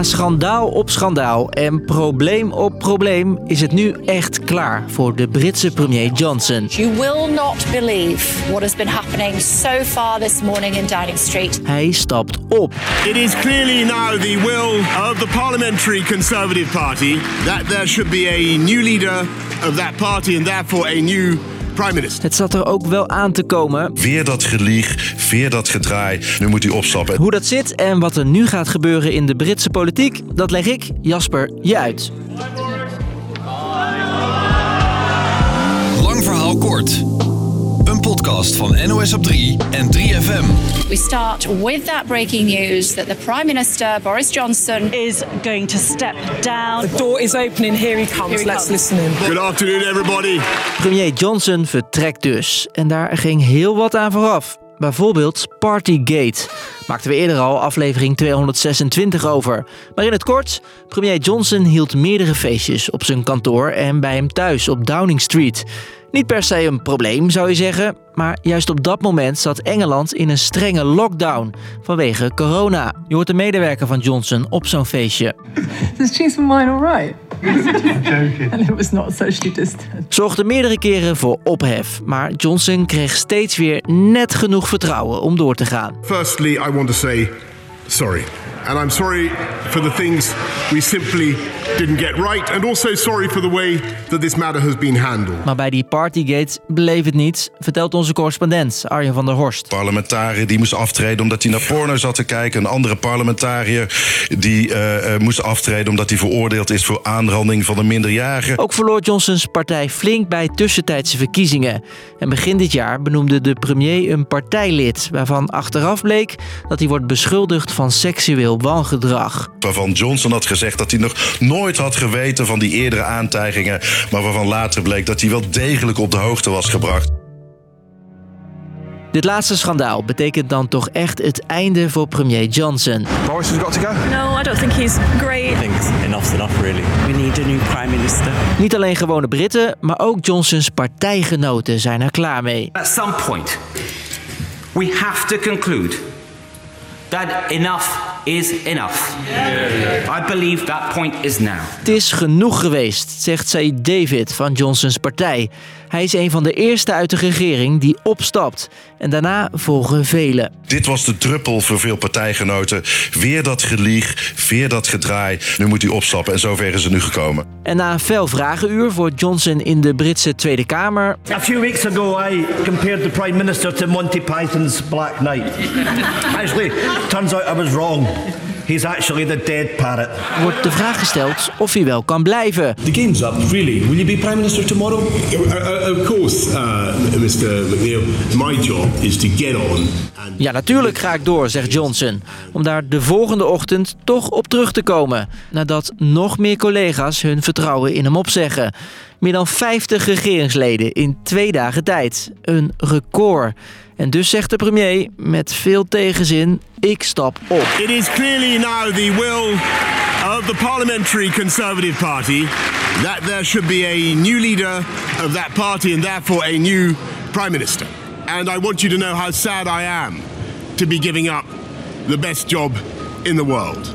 Na schandaal op schandaal en probleem op probleem is het nu echt klaar voor de Britse premier Johnson. You will not believe what has been happening so far this morning in Downing Street. Hij stapt op. It is clearly now the will of the Parliamentary Conservative Party that there should be a new leader of that party and therefore a new Prime Minister. Het zat er ook wel aan te komen. Weer dat gelieg, weer dat gedraai. Nu moet hij opstappen. Hoe dat zit en wat er nu gaat gebeuren in de Britse politiek, dat leg ik, Jasper, je uit. Lang verhaal kort. Een podcast van NOS op 3 en 3FM. We start with that breaking news that the Prime Minister Boris Johnson is going to step down. The door is opening, here he comes. Let's listen in. Good afternoon everybody. Premier Johnson vertrekt dus en daar ging heel wat aan vooraf. Bijvoorbeeld Partygate. Maakten we eerder al aflevering 226 over. Maar in het kort, premier Johnson hield meerdere feestjes op zijn kantoor en bij hem thuis op Downing Street. Niet per se een probleem, zou je zeggen, maar juist op dat moment zat Engeland in een strenge lockdown vanwege corona. Je hoort de medewerker van Johnson op zo'n feestje. Is cheese for mine all right? And it was not socially distant. Zorgde meerdere keren voor ophef, maar Johnson kreeg steeds weer net genoeg vertrouwen om door te gaan. Firstly, I want to say sorry. And I'm sorry for the things we simply didn't get right. And also sorry for the way that this matter has been handled. Maar bij die Partygate bleef het niet, vertelt onze correspondent Arjen van der Horst. Een parlementariër die moest aftreden omdat hij naar porno zat te kijken. Een andere parlementariër die moest aftreden omdat hij veroordeeld is voor aanranding van een minderjarige. Ook verloor Johnsons partij flink bij tussentijdse verkiezingen. En begin dit jaar benoemde de premier een partijlid waarvan achteraf bleek dat hij wordt beschuldigd van seksueel wangedrag. Waarvan Johnson had gezegd dat hij nog nooit had geweten van die eerdere aantijgingen, maar waarvan later bleek dat hij wel degelijk op de hoogte was gebracht. Dit laatste schandaal betekent dan toch echt het einde voor premier Johnson. Boris has got to go. No, I don't think he's great. I think enough's enough really. We need a new prime minister. Niet alleen gewone Britten, maar ook Johnsons partijgenoten zijn er klaar mee. At some point we have to conclude that enough is enough. I believe that point is now. Het is genoeg geweest, zegt Saïd David van Johnsons partij. Hij is een van de eerste uit de regering die opstapt. En daarna volgen velen. Dit was de druppel voor veel partijgenoten. Weer dat gelieg, weer dat gedraai. Nu moet hij opstappen en zover is het nu gekomen. En na een fel vragenuur voor Johnson in de Britse Tweede Kamer. A few weeks ago I compared the Prime Minister to Monty Python's Black Knight. Actually, turns out I was wrong. He's actually the dead parrot. Wordt de vraag gesteld of hij wel kan blijven. The game's up, really. Will you be prime minister tomorrow? Of course, Mr. McNeil. My job is to get on. Ja, natuurlijk ga ik door, zegt Johnson. Om daar de volgende ochtend toch op terug te komen. Nadat nog meer collega's hun vertrouwen in hem opzeggen. Meer dan 50 regeringsleden in 2 dagen tijd. Een record. En dus zegt de premier met veel tegenzin, ik stap op. It is clearly now the will of the Parliamentary Conservative Party that there should be a new leader of that party and therefore a new prime minister. And I want you to know how sad I am to be giving up the best job in the world.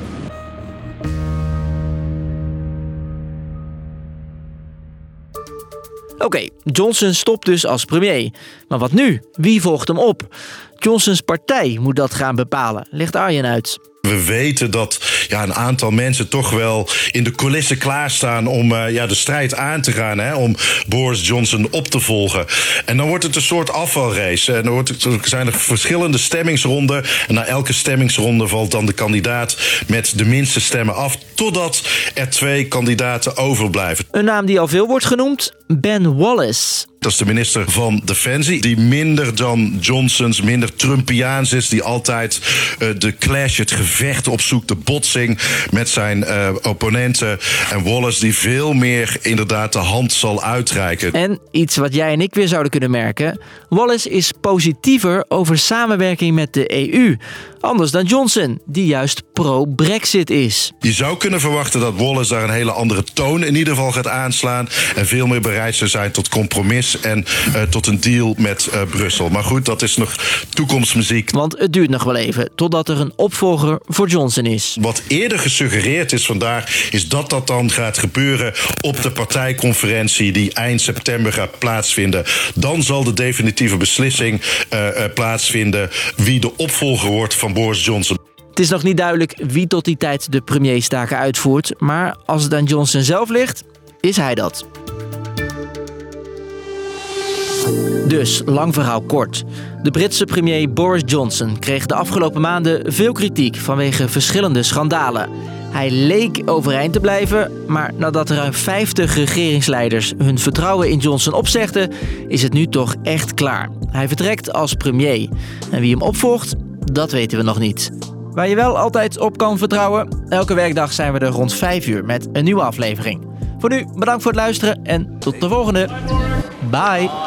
Oké, Johnson stopt dus als premier. Maar wat nu? Wie volgt hem op? Johnsons partij moet dat gaan bepalen, legt Arjen uit. We weten dat een aantal mensen toch wel in de coulissen klaarstaan om de strijd aan te gaan. Hè, om Boris Johnson op te volgen. En dan wordt het een soort afvalrace. En dan zijn er verschillende stemmingsronden. En na elke stemmingsronde valt dan de kandidaat met de minste stemmen af. Totdat er 2 kandidaten overblijven. Een naam die al veel wordt genoemd, Ben Wallace. Dat is de minister van Defensie, die minder dan Johnsons, minder Trumpiaans is. Die altijd de clash, het gevecht opzoekt, de botsing met zijn opponenten. En Wallace die veel meer inderdaad de hand zal uitreiken. En iets wat jij en ik weer zouden kunnen merken. Wallace is positiever over samenwerking met de EU. Anders dan Johnson, die juist pro-Brexit is. Je zou kunnen verwachten dat Wallace daar een hele andere toon in ieder geval gaat aanslaan en veel meer bereid zou zijn tot compromis en tot een deal met Brussel. Maar goed, dat is nog toekomstmuziek. Want het duurt nog wel even totdat er een opvolger voor Johnson is. Wat eerder gesuggereerd is vandaag, is dat dat dan gaat gebeuren op de partijconferentie die eind september gaat plaatsvinden. Dan zal de definitieve beslissing plaatsvinden wie de opvolger wordt van Boris Johnson. Het is nog niet duidelijk wie tot die tijd de premierstaken uitvoert, maar als het aan Johnson zelf ligt, is hij dat. Dus, lang verhaal kort. De Britse premier Boris Johnson kreeg de afgelopen maanden veel kritiek vanwege verschillende schandalen. Hij leek overeind te blijven, maar nadat ruim 50 regeringsleiders hun vertrouwen in Johnson opzegden, is het nu toch echt klaar. Hij vertrekt als premier. En wie hem opvolgt, dat weten we nog niet. Waar je wel altijd op kan vertrouwen, elke werkdag zijn we er rond 5 uur met een nieuwe aflevering. Voor nu, bedankt voor het luisteren en tot de volgende. Bye!